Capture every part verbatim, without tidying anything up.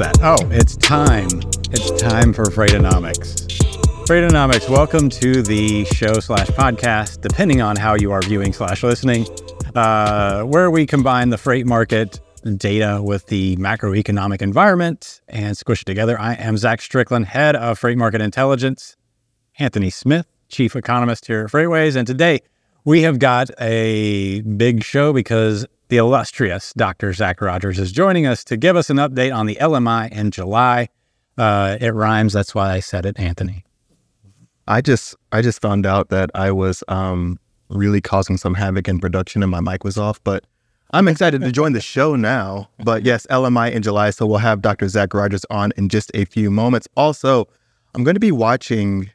announced that. Oh. It's time. It's time for Freightonomics. Freightonomics, welcome to the show slash podcast, depending on how you are viewing slash listening, uh, where we combine the freight market data with the macroeconomic environment and squish it together. I am Zach Strickland, head of freight market intelligence, Anthony Smith, chief economist here at Freightways. And today we have got a big show because the illustrious Doctor Zac Rogers is joining us to give us an update on the L M I in July. Uh, it rhymes. That's why I said it, Anthony. I just I just found out that I was um, really causing some havoc in production and my mic was off, but I'm excited to join the show now. But yes, L M I in July. So we'll have Doctor Zac Rogers on in just a few moments. Also, I'm going to be watching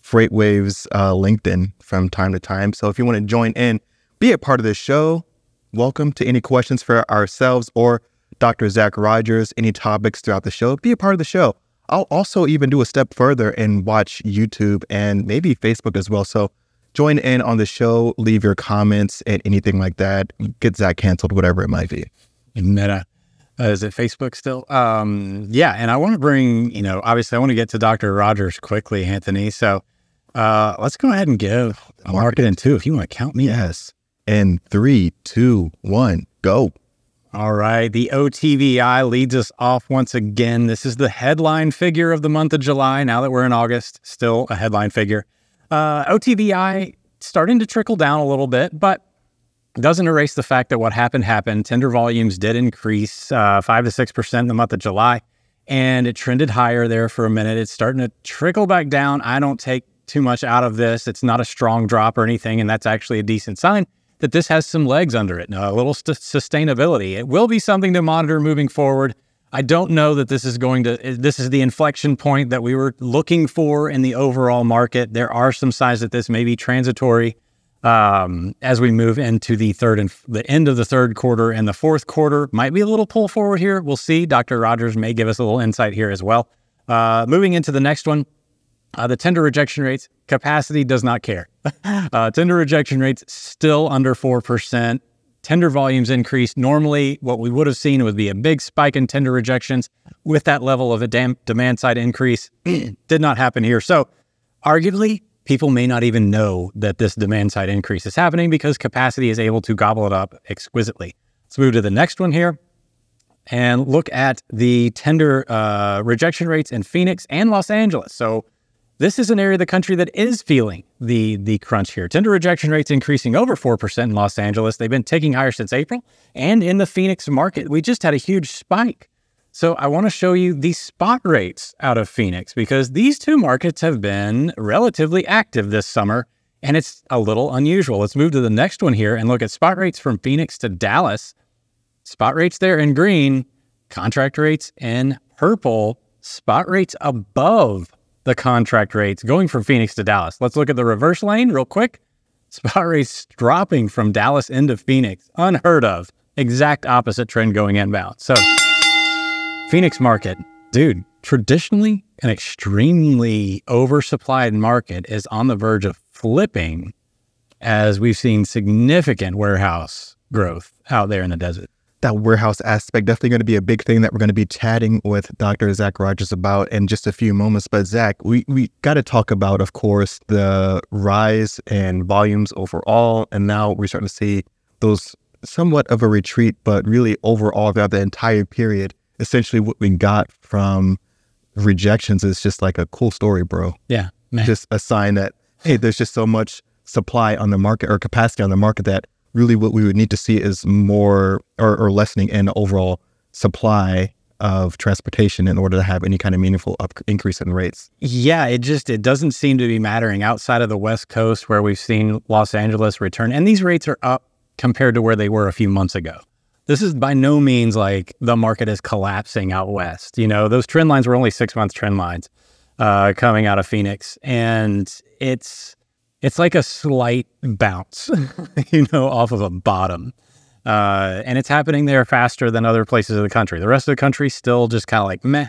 Freight Waves uh, LinkedIn from time to time. So if you want to join in, be a part of the show. Welcome to any questions for ourselves or Doctor Zac Rogers, any topics throughout the show, be a part of the show. I'll also even do a step further and watch YouTube and maybe Facebook as well. So join in on the show, leave your comments and anything like that. Get Zach canceled, whatever it might be. Meta. Uh, is it Facebook still? Um, yeah. And I want to bring, you know, obviously I want to get to Doctor Rogers quickly, Anthony. So uh, let's go ahead and give a market in two if you want to count me. Yes. In three, two, one, go. All right. The O T V I leads us off once again. This is the headline figure of the month of July. Now that we're in August, still a headline figure. Uh, O T V I starting to trickle down a little bit, but doesn't erase the fact that what happened happened. Tender volumes did increase uh, five to six percent in the month of July, and it trended higher there for a minute. It's starting to trickle back down. I don't take too much out of this. It's not a strong drop or anything, and that's actually a decent sign that this has some legs under it, a little st- sustainability. It will be something to monitor moving forward. I don't know that this is going to, this is the inflection point that we were looking for in the overall market. There are some signs that this may be transitory um, as we move into the third and f- the end of the third quarter and the fourth quarter. Might be a little pull forward here. We'll see. Doctor Rogers may give us a little insight here as well. Uh, moving into the next one. Uh, the tender rejection rates, capacity does not care. uh, tender rejection rates still under four percent. Tender volumes increased. Normally, what we would have seen would be a big spike in tender rejections with that level of a dam- demand side increase. Did not happen here. So arguably, people may not even know that this demand side increase is happening because capacity is able to gobble it up exquisitely. Let's move to the next one here and look at the tender uh, rejection rates in Phoenix and Los Angeles. So this is an area of the country that is feeling the the crunch here. Tender rejection rates increasing over four percent in Los Angeles. They've been ticking higher since April. And in the Phoenix market, we just had a huge spike. So I want to show you the spot rates out of Phoenix because these two markets have been relatively active this summer, and it's a little unusual. Let's move to the next one here and look at spot rates from Phoenix to Dallas. Spot rates there in green, contract rates in purple, spot rates above the contract rates going from Phoenix to Dallas. Let's look at the reverse lane real quick. Spot rates dropping from Dallas into Phoenix. Unheard of. Exact opposite trend going inbound. So Phoenix market, dude, traditionally an extremely oversupplied market is on the verge of flipping as we've seen significant warehouse growth out there in the desert. That warehouse aspect, definitely going to be a big thing that we're going to be chatting with Doctor Zac Rogers about in just a few moments. But Zach, we, we got to talk about, of course, the rise in volumes overall. And now we're starting to see those somewhat of a retreat, but really overall throughout the entire period, essentially what we got from rejections is just like a cool story, bro. Yeah, man. Just a sign that, hey, there's just so much supply on the market or capacity on the market that really what we would need to see is more or, or lessening in overall supply of transportation in order to have any kind of meaningful up increase in rates. Yeah, it just, it doesn't seem to be mattering outside of the West Coast where we've seen Los Angeles return. And these rates are up compared to where they were a few months ago. This is by no means like the market is collapsing out West. You know, those trend lines were only six month trend lines uh, coming out of Phoenix. And it's, It's like a slight bounce, you know, off of a bottom. Uh, and it's happening there faster than other places of the country. The rest of the country still just kind of like, meh,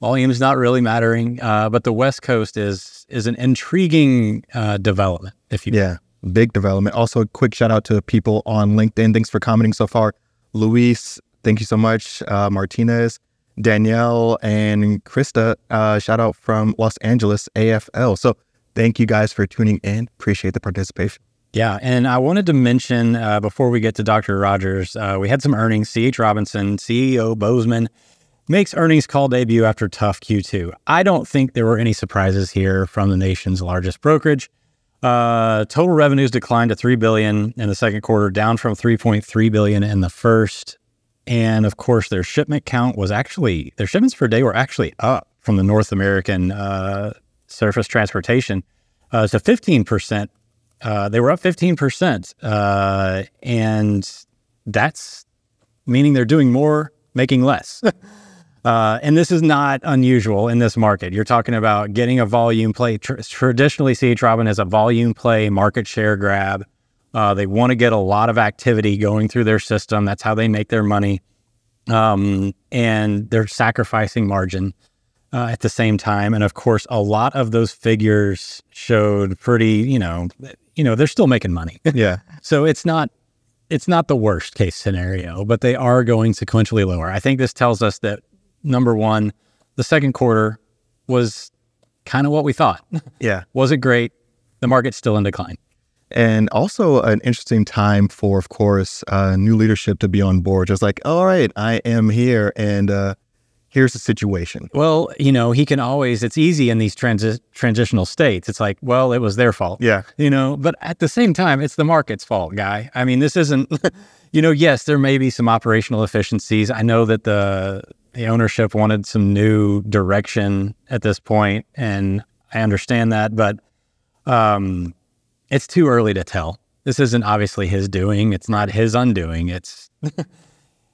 volume's not really mattering. Uh, but the West Coast is is an intriguing uh, development, if you will. Yeah, big development. Also, a quick shout out to people on LinkedIn. Thanks for commenting so far. Luis, thank you so much. Uh, Martinez, Danielle and Krista, uh, shout out from Los Angeles, A F L. So thank you guys for tuning in. Appreciate the participation. Yeah. And I wanted to mention, uh, before we get to Doctor Rogers, uh, we had some earnings. C H. Robinson, C E O Bozeman, makes earnings call debut after tough Q two. I don't think there were any surprises here from the nation's largest brokerage. Uh, total revenues declined to three billion dollars in the second quarter, down from three point three billion dollars in the first. And of course, their shipment count was actually, their shipments per day were actually up from the North American uh, surface transportation uh, to fifteen percent. Uh, they were up fifteen percent. Uh, and that's meaning they're doing more, making less. Uh, and this is not unusual in this market. You're talking about getting a volume play. Tr- traditionally, C H. Robinson is a volume play, market share grab. Uh, they want to get a lot of activity going through their system. That's how they make their money. Um, and they're sacrificing margin uh, at the same time. And of course, a lot of those figures showed pretty, you know, you know, they're still making money. Yeah. So it's not, it's not the worst case scenario, but they are going sequentially lower. I think this tells us that, number one, the second quarter was kind of what we thought. Yeah. Was it great? The market's still in decline. And also an interesting time for, of course, uh, new leadership to be on board. Just like, all right, I am here, and uh, here's the situation. Well, you know, he can always, it's easy in these transi- transitional states. It's like, well, it was their fault. Yeah. You know, but at the same time, it's the market's fault, guy. I mean, this isn't, you know, yes, there may be some operational efficiencies. I know that the... The ownership wanted some new direction at this point, and I understand that, but um, it's too early to tell. This isn't obviously his doing. It's not his undoing. It's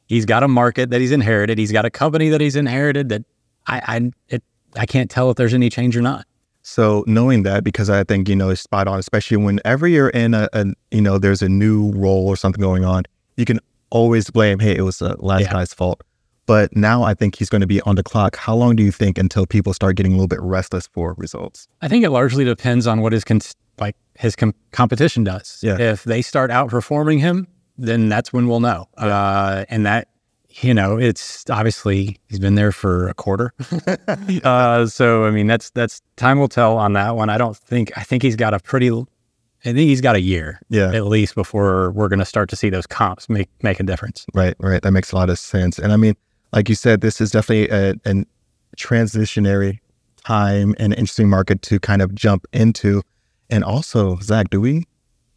he's got a market that he's inherited. He's got a company that he's inherited that I I, it, I can't tell if there's any change or not. So knowing that, because I think, you know, it's spot on, especially whenever you're in a, a you know, there's a new role or something going on, you can always blame, hey, it was the last yeah. guy's fault. But now I think he's going to be on the clock. How long do you think until people start getting a little bit restless for results? I think it largely depends on what his con- like his com- competition does. Yeah. If they start outperforming him, then that's when we'll know. Yeah. Uh, and that, you know, it's obviously he's been there for a quarter. uh, so, I mean, that's, that's time will tell on that one. I don't think, I think he's got a pretty, I think he's got a year yeah. at least before we're going to start to see those comps make, make a difference. Right, right. That makes a lot of sense. And I mean, like you said, this is definitely a, a transitionary time and interesting market to kind of jump into. And also, Zach, do we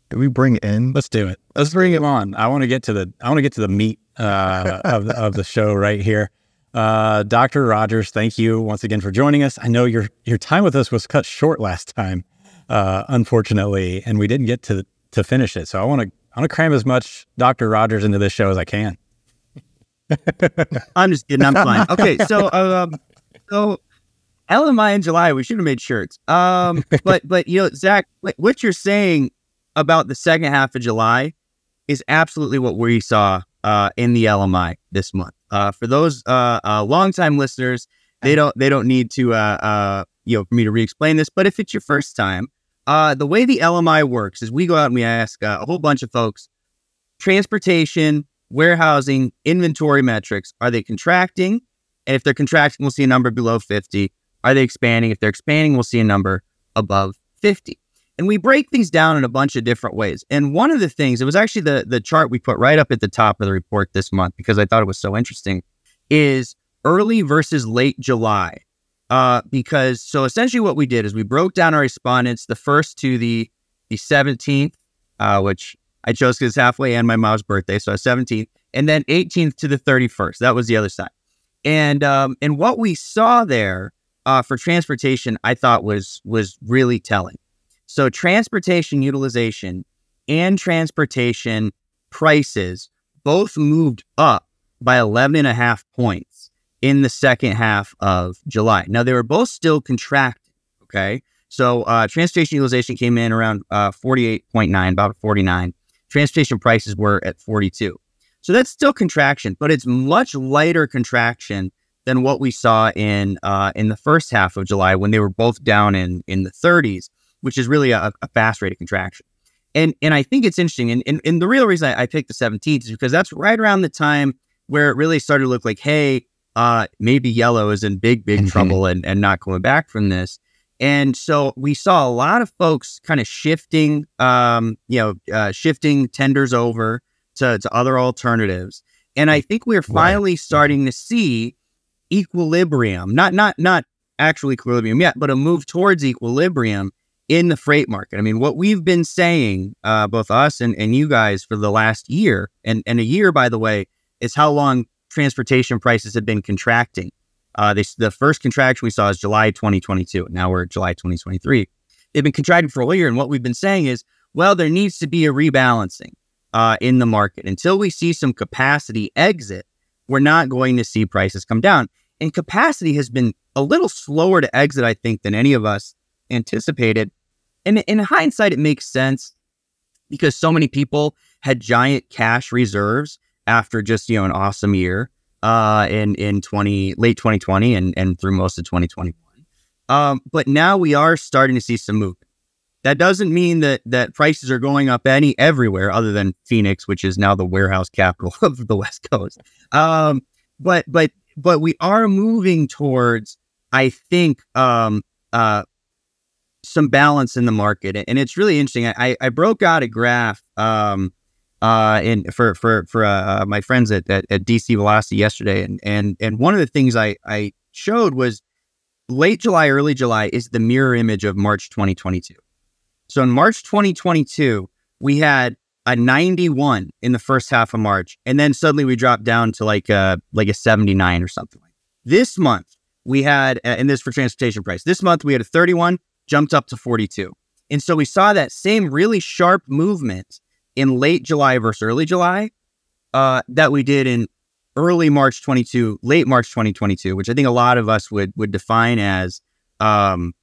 do we bring in? Let's do it. Let's bring him on. I want to get to the I want to get to the meat uh, of the, of the show right here. Uh, Doctor Rogers, thank you once again for joining us. I know your your time with us was cut short last time, uh, unfortunately, and we didn't get to to finish it. So I want to I want to cram as much Doctor Rogers into this show as I can. I'm just kidding. I'm fine. Okay, so um, so L M I in July, we should have made shirts. Um, but but you know, Zach, what you're saying about the second half of July is absolutely what we saw uh, in the L M I this month. Uh, for those uh, uh, longtime listeners, they don't they don't need to uh, uh, you know for me to re-explain this. But if it's your first time, uh, the way the L M I works is we go out and we ask uh, a whole bunch of folks, transportation, warehousing, inventory metrics. Are they contracting? And if they're contracting, we'll see a number below fifty. Are they expanding? If they're expanding, we'll see a number above fifty. And we break these down in a bunch of different ways. And one of the things, it was actually the, the chart we put right up at the top of the report this month because I thought it was so interesting, is early versus late July. Uh, because, so essentially what we did is we broke down our respondents, the first to the, the seventeenth, uh, which... I chose because it's halfway and my mom's birthday, so I was seventeenth, and then eighteenth to the thirty-first. That was the other side. And um, and what we saw there uh, for transportation, I thought was was really telling. So transportation utilization and transportation prices both moved up by eleven and a half points in the second half of July. Now, they were both still contracting, okay? So uh, transportation utilization came in around uh, forty-eight point nine, about forty-nine. Transportation prices were at forty-two. So that's still contraction, but it's much lighter contraction than what we saw in uh, in the first half of July when they were both down in, in the thirties, which is really a, a fast rate of contraction. And and I think it's interesting. And, and, and the real reason I, I picked the seventeenth is because that's right around the time where it really started to look like, hey, uh, maybe yellow is in big, big mm-hmm. trouble and, and not going back from this. And so we saw a lot of folks kind of shifting, um, you know, uh, shifting tenders over to, to other alternatives. And I think we're finally right. starting to see equilibrium, not not not actual equilibrium yet, but a move towards equilibrium in the freight market. I mean, what we've been saying, uh, both us and, and you guys for the last year, and, and a year, by the way, is how long transportation prices have been contracting. Uh, they, the first contraction we saw is July twenty twenty-two. Now we're at July twenty twenty-three. They've been contracting for a year. And what we've been saying is, well, there needs to be a rebalancing uh, in the market. Until we see some capacity exit, we're not going to see prices come down. And capacity has been a little slower to exit, I think, than any of us anticipated. And in hindsight, it makes sense because so many people had giant cash reserves after just, you know, an awesome year. Uh, in in twenty late twenty twenty and and through most of twenty twenty-one, um, but now we are starting to see some movement. That doesn't mean that that prices are going up any everywhere other than Phoenix, which is now the warehouse capital of the West Coast. Um, but but but we are moving towards, I think, um, uh, some balance in the market, and it's really interesting. I I broke out a graph. Um, Uh, and for for for uh, my friends at, at at D C Velocity yesterday, and and and one of the things I I showed was late July, early July is the mirror image of March twenty twenty-two. So in March twenty twenty-two, we had a ninety-one in the first half of March, and then suddenly we dropped down to like a like a seventy-nine or something. This month we had, and this for transportation price. This month we had a thirty-one, jumped up to forty-two, and so we saw that same really sharp movement in late July versus early July, uh, that we did in early March twenty-two, late March twenty twenty-two, which I think a lot of us would would define as um,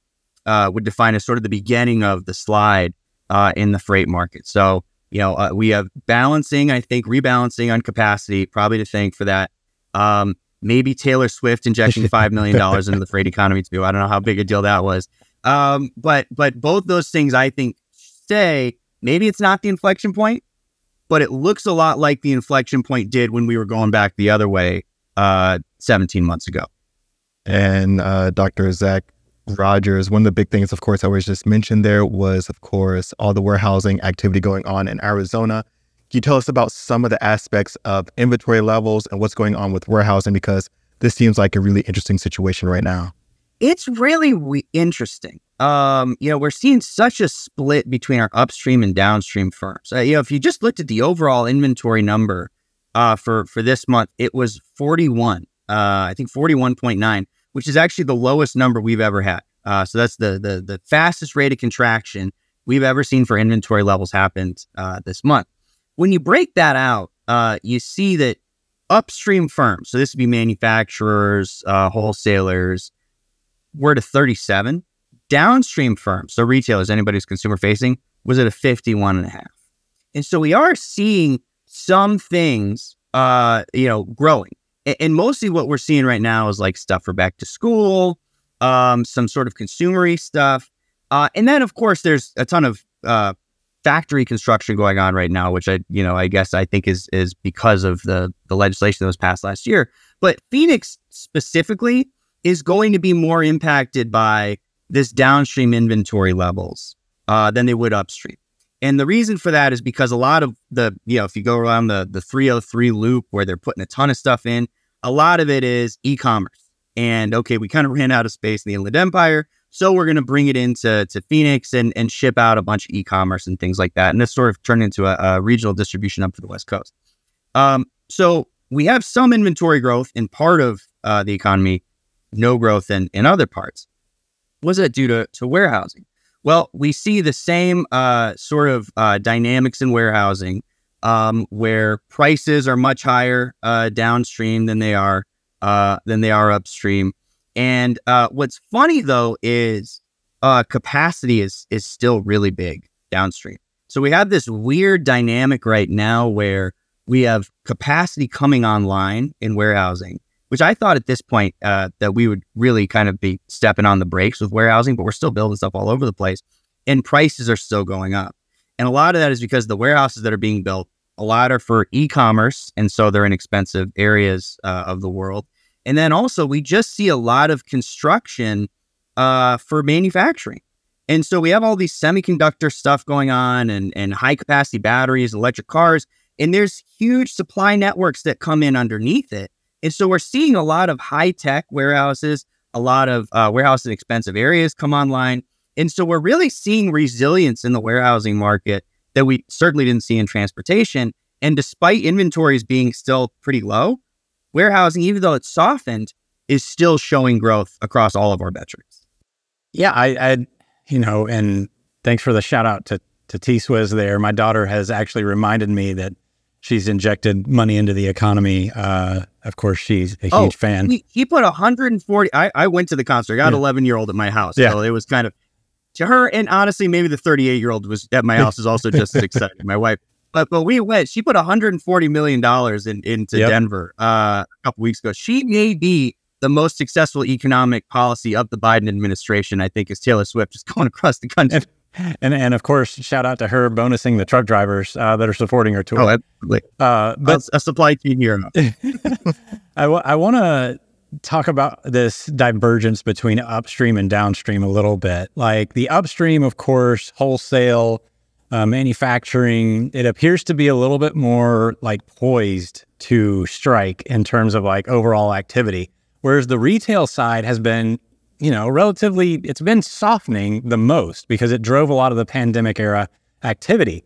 uh, would define as sort of the beginning of the slide uh, in the freight market. So, you know, uh, we have balancing, I think, rebalancing on capacity, probably to thank for that. Um, maybe Taylor Swift injecting five million dollars into the freight economy too. I don't know how big a deal that was. Um, but but both those things, I think, stay. Maybe it's not the inflection point, but it looks a lot like the inflection point did when we were going back the other way uh, seventeen months ago. And uh, Doctor Zac Rogers, one of the big things, of course, I was just mentioned there was, of course, all the warehousing activity going on in Arizona. Can you tell us about some of the aspects of inventory levels and what's going on with warehousing? Because this seems like a really interesting situation right now. It's really re- interesting. Um, you know, we're seeing such a split between our upstream and downstream firms. Uh, you know, if you just looked at the overall inventory number uh, for, for this month, it was forty-one, uh, I think forty-one point nine, which is actually the lowest number we've ever had. Uh, so that's the, the the fastest rate of contraction we've ever seen for inventory levels happened uh, this month. When you break that out, uh, you see that upstream firms, so this would be manufacturers, uh, wholesalers, were to thirty-seven. Downstream firms, so retailers, anybody who's consumer facing, was at a fifty-one and a half. And so we are seeing some things, uh, you know, growing. And mostly what we're seeing right now is like stuff for back to school, um, some sort of consumer-y stuff. Uh, and then, of course, there's a ton of uh, factory construction going on right now, which I, you know, I guess I think is is because of the the legislation that was passed last year. But Phoenix specifically is going to be more impacted by this downstream inventory levels uh, than they would upstream. And the reason for that is because a lot of the, you know, if you go around the, the three oh three loop where they're putting a ton of stuff in, a lot of it is e-commerce. And okay, we kind of ran out of space in the Inland Empire, so we're going to bring it into to Phoenix and, and ship out a bunch of e-commerce and things like that. And this sort of turned into a, a regional distribution hub for the West Coast. Um, so we have some inventory growth in part of uh, the economy, no growth in, in other parts. Was that due to, to warehousing? Well, we see the same uh, sort of uh, dynamics in warehousing um, where prices are much higher uh, downstream than they are uh, than they are upstream. And uh, what's funny, though, is uh, capacity is is still really big downstream. So we have this weird dynamic right now where we have capacity coming online in warehousing, which I thought at this point uh, that we would really kind of be stepping on the brakes with warehousing, but we're still building stuff all over the place and prices are still going up. And a lot of that is because the warehouses that are being built, a lot are for e-commerce. And so they're in expensive areas uh, of the world. And then also we just see a lot of construction uh, for manufacturing. And so we have all these semiconductor stuff going on and, and high capacity batteries, electric cars, and there's huge supply networks that come in underneath it. And so we're seeing a lot of high tech warehouses, a lot of uh, warehouses in expensive areas come online. And so we're really seeing resilience in the warehousing market that we certainly didn't see in transportation. And despite inventories being still pretty low, warehousing, even though it's softened, is still showing growth across all of our metrics. Yeah, I, I you know, and thanks for the shout out to, to T-Swizz there. My daughter has actually reminded me that she's injected money into the economy. Uh, of course, she's a oh, huge fan. He, he put one hundred forty. I, I went to the concert. I got yeah. an eleven-year-old at my house. Yeah. So it was kind of to her. And honestly, maybe the thirty-eight-year-old was at my house is also just as exciting. My wife. But but we went, she put one hundred forty million dollars in, into yep. Denver uh, a couple weeks ago. She may be the most successful economic policy of the Biden administration, I think, is Taylor Swift just going across the country. And and, and of course, shout out to her bonusing the truck drivers uh, that are supporting her tour. Oh, absolutely. Uh, but a, a supply chain hero. I, w- I want to talk about this divergence between upstream and downstream a little bit. Like the upstream, of course, wholesale, Uh, manufacturing, it appears to be a little bit more like poised to strike in terms of like overall activity, whereas the retail side has been, you know, relatively, it's been softening the most because it drove a lot of the pandemic era activity.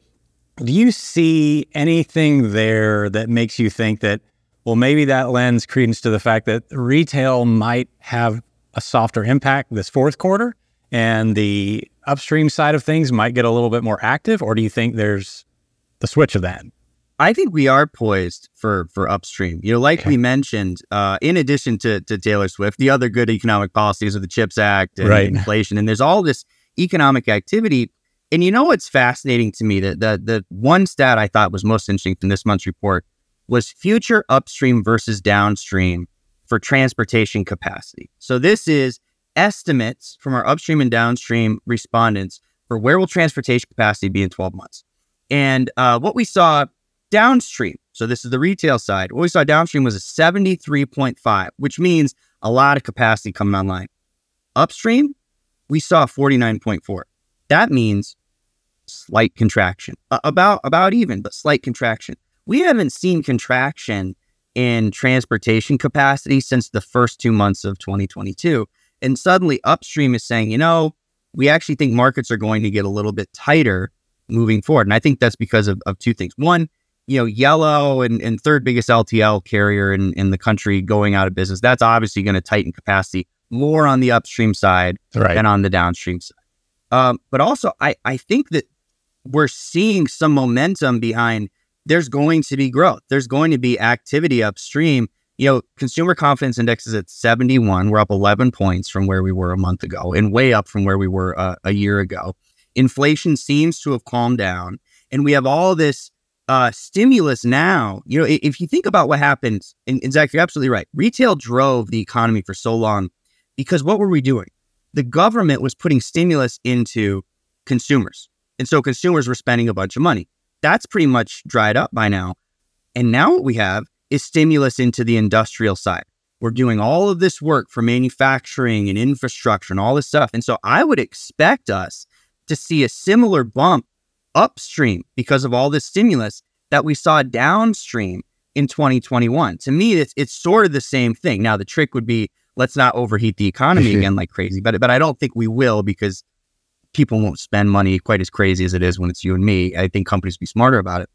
Do you see anything there that makes you think that, well, maybe that lends credence to the fact that retail might have a softer impact this fourth quarter and the upstream side of things might get a little bit more active, or do you think there's the switch of that? I think we are poised for for upstream. You know, like okay. we mentioned, uh, in addition to, to Taylor Swift, the other good economic policies are the CHIPS Act and right. inflation, and there's all this economic activity. And you know what's fascinating to me, that the, the one stat I thought was most interesting from this month's report was future upstream versus downstream for transportation capacity. So this is estimates from our upstream and downstream respondents for where will transportation capacity be in twelve months. And uh, what we saw downstream, so this is the retail side, what we saw downstream was a seventy-three point five, which means a lot of capacity coming online. Upstream, we saw forty-nine point four. That means slight contraction, uh, about, about even, but slight contraction. We haven't seen contraction in transportation capacity since the first two months of twenty twenty-two. And suddenly upstream is saying, you know, we actually think markets are going to get a little bit tighter moving forward. And I think that's because of, of two things. One, you know, Yellow and, and third biggest L T L carrier in, in the country going out of business. That's obviously going to tighten capacity more on the upstream side right. than on the downstream side. Um, but also, I, I think that we're seeing some momentum behind there's going to be growth. There's going to be activity upstream. You know, consumer confidence index is at seventy-one. We're up eleven points from where we were a month ago and way up from where we were uh, a year ago. Inflation seems to have calmed down. And we have all this uh, stimulus now. You know, if you think about what happened, and, and Zach, you're absolutely right. Retail drove the economy for so long because what were we doing? The government was putting stimulus into consumers. And so consumers were spending a bunch of money. That's pretty much dried up by now. And now what we have is stimulus into the industrial side. We're doing all of this work for manufacturing and infrastructure and all this stuff. And so I would expect us to see a similar bump upstream because of all this stimulus that we saw downstream in twenty twenty-one. To me, it's, it's sort of the same thing. Now, the trick would be, let's not overheat the economy again like crazy, but, but I don't think we will because people won't spend money quite as crazy as it is when it's you and me. I think companies will be smarter about it.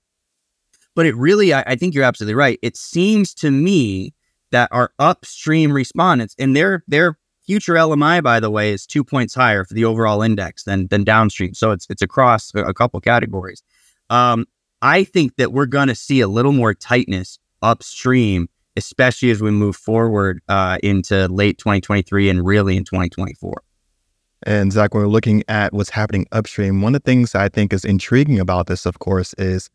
But it really, I, I think you're absolutely right. It seems to me that our upstream respondents, and their their future L M I, by the way, is two points higher for the overall index than than downstream. So it's it's across a couple categories. Um, I think that we're going to see a little more tightness upstream, especially as we move forward uh, into late twenty twenty-three and really in twenty twenty-four. And Zach, when we're looking at what's happening upstream, one of the things I think is intriguing about this, of course, is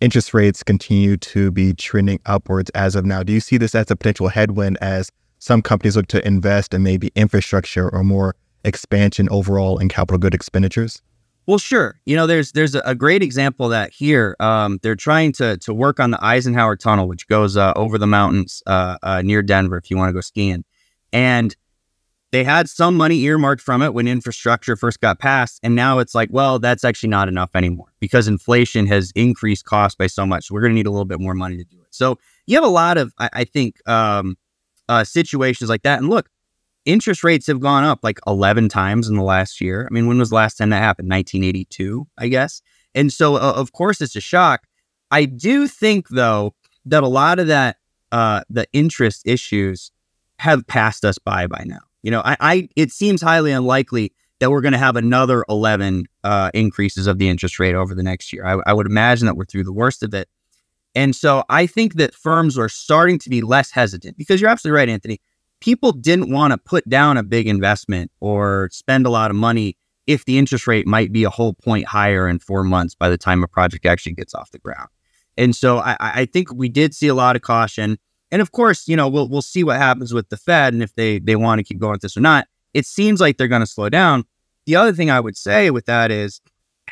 interest rates continue to be trending upwards as of now. Do you see this as a potential headwind as some companies look to invest in maybe infrastructure or more expansion overall in capital good expenditures? Well, sure. You know, there's there's a great example of that here. Um, they're trying to to work on the Eisenhower Tunnel, which goes uh, over the mountains uh, uh, near Denver if you want to go skiing. And they had some money earmarked from it when infrastructure first got passed. And now it's like, well, that's actually not enough anymore because inflation has increased costs by so much. So we're going to need a little bit more money to do it. So you have a lot of, I, I think, um, uh, situations like that. And look, interest rates have gone up like eleven times in the last year. I mean, when was the last time that happened? nineteen eighty-two, I guess. And so, uh, of course, it's a shock. I do think, though, that a lot of that, uh, the interest issues have passed us by by now. You know, I, I it seems highly unlikely that we're going to have another eleven uh, increases of the interest rate over the next year. I, I would imagine that we're through the worst of it. And so I think that firms are starting to be less hesitant because you're absolutely right, Anthony. People didn't want to put down a big investment or spend a lot of money if the interest rate might be a whole point higher in four months by the time a project actually gets off the ground. And so I, I think we did see a lot of caution. And of course, you know, we'll we'll see what happens with the Fed and if they they want to keep going with this or not. It seems like they're going to slow down. The other thing I would say with that is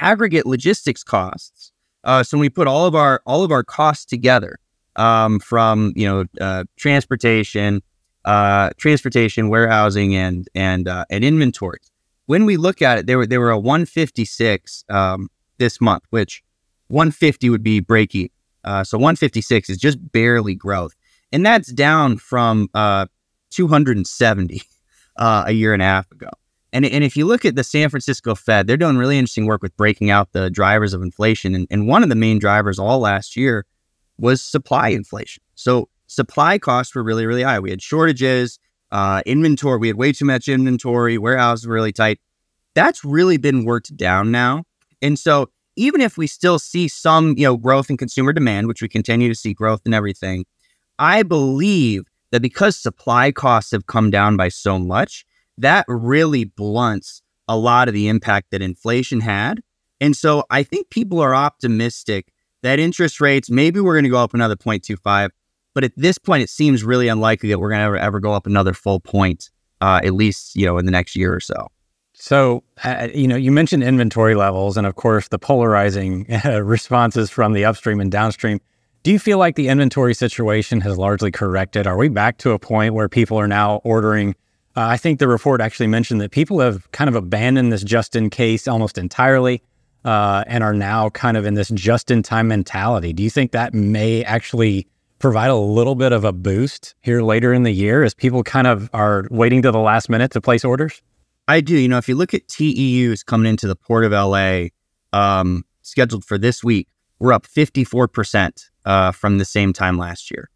aggregate logistics costs. Uh, so when we put all of our all of our costs together, um, from you know uh, transportation. Uh, transportation, warehousing, and and uh, and inventory. When we look at it, they were they were a one fifty-six um, this month, which one fifty would be break even. Uh, so one fifty-six is just barely growth, and that's down from uh, two hundred seventy uh, a year and a half ago. And and if you look at the San Francisco Fed, they're doing really interesting work with breaking out the drivers of inflation, and and one of the main drivers all last year was supply inflation. So supply costs were really, really high. We had shortages, uh, inventory. We had way too much inventory. Warehouses were really tight. That's really been worked down now. And so even if we still see some, you know, growth in consumer demand, which we continue to see growth in everything, I believe that because supply costs have come down by so much, that really blunts a lot of the impact that inflation had. And so I think people are optimistic that interest rates, maybe we're going to go up another zero point two five. But at this point, it seems really unlikely that we're going to ever, ever go up another full point, uh, at least, you know, in the next year or so. So, uh, you know, you mentioned inventory levels and, of course, the polarizing uh, responses from the upstream and downstream. Do you feel like the inventory situation has largely corrected? Are we back to a point where people are now ordering? Uh, I think the report actually mentioned that people have kind of abandoned this just-in-case almost entirely uh, and are now kind of in this just-in-time mentality. Do you think that may actually provide a little bit of a boost here later in the year as people kind of are waiting to the last minute to place orders? I do. You know, if you look at T E Us coming into the Port of L A, um, scheduled for this week, we're up fifty-four percent uh, from the same time last year.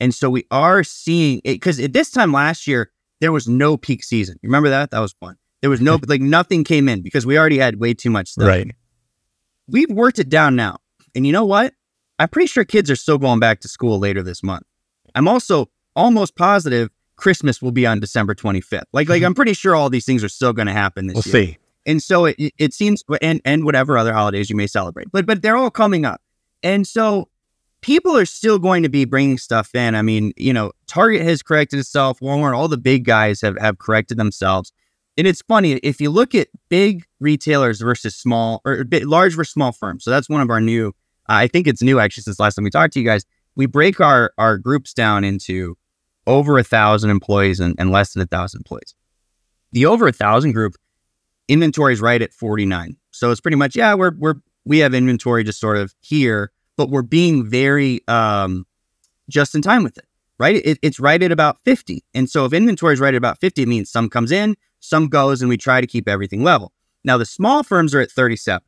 And so we are seeing it because at this time last year, there was no peak season. You remember that? That was fun. There was no, like nothing came in because we already had way too much stuff. Right. We've worked it down now. And you know what? I'm pretty sure kids are still going back to school later this month. I'm also almost positive Christmas will be on December twenty-fifth. Like, like I'm pretty sure all these things are still going to happen this we'll year. We'll see. And so it it seems, and, and whatever other holidays you may celebrate, but but they're all coming up. And so people are still going to be bringing stuff in. I mean, you know, Target has corrected itself, Walmart, all the big guys have, have corrected themselves. And it's funny, if you look at big retailers versus small, or large versus small firms, so that's one of our new I think it's new actually since last time we talked to you guys. We break our, our groups down into over a thousand employees and, and less than a thousand employees. The over a thousand group inventory is right at forty-nine. So it's pretty much, yeah, we're, we're, we have inventory just sort of here, but we're being very, um, just in time with it, right? It, it's right at about fifty. And so if inventory is right at about fifty, it means some comes in, some goes, and we try to keep everything level. Now the small firms are at thirty-seven.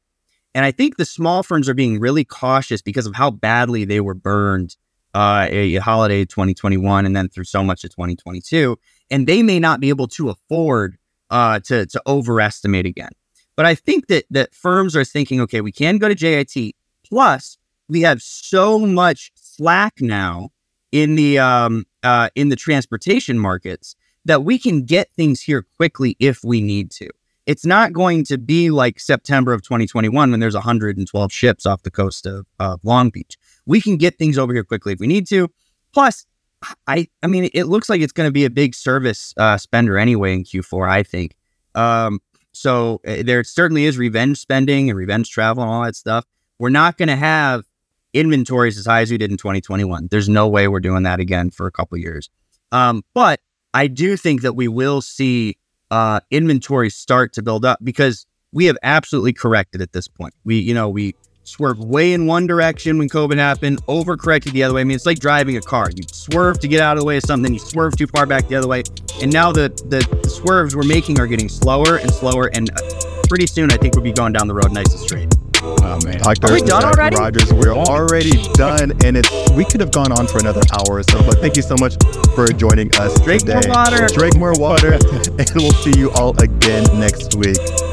And I think the small firms are being really cautious because of how badly they were burned uh, a holiday twenty twenty-one and then through so much of twenty twenty-two. And they may not be able to afford uh, to, to overestimate again. But I think that that firms are thinking, okay, we can go to J I T. Plus, we have so much slack now in the um, uh, in the transportation markets that we can get things here quickly if we need to. It's not going to be like September of twenty twenty-one when there's one hundred twelve ships off the coast of, of Long Beach. We can get things over here quickly if we need to. Plus, I I mean, it looks like it's going to be a big service uh, spender anyway in Q four, I think. Um, So uh, there certainly is revenge spending and revenge travel and all that stuff. We're not going to have inventories as high as we did in twenty twenty-one. There's no way we're doing that again for a couple of years. Um, but I do think that we will see uh, inventory start to build up because we have absolutely corrected at this point. We, you know, we swerved way in one direction when COVID happened, overcorrected the other way. I mean, it's like driving a car. You swerve to get out of the way of something, then you swerve too far back the other way. And now the, the, the swerves we're making are getting slower and slower. And pretty soon, I think we'll be going down the road nice and straight. Oh, man. Doctor, are we done Doctor already? Rogers, we're already done, and it's, we could have gone on for another hour or so, but thank you so much for joining us Drink today. Drink more water. Drink more water, and we'll see you all again next week.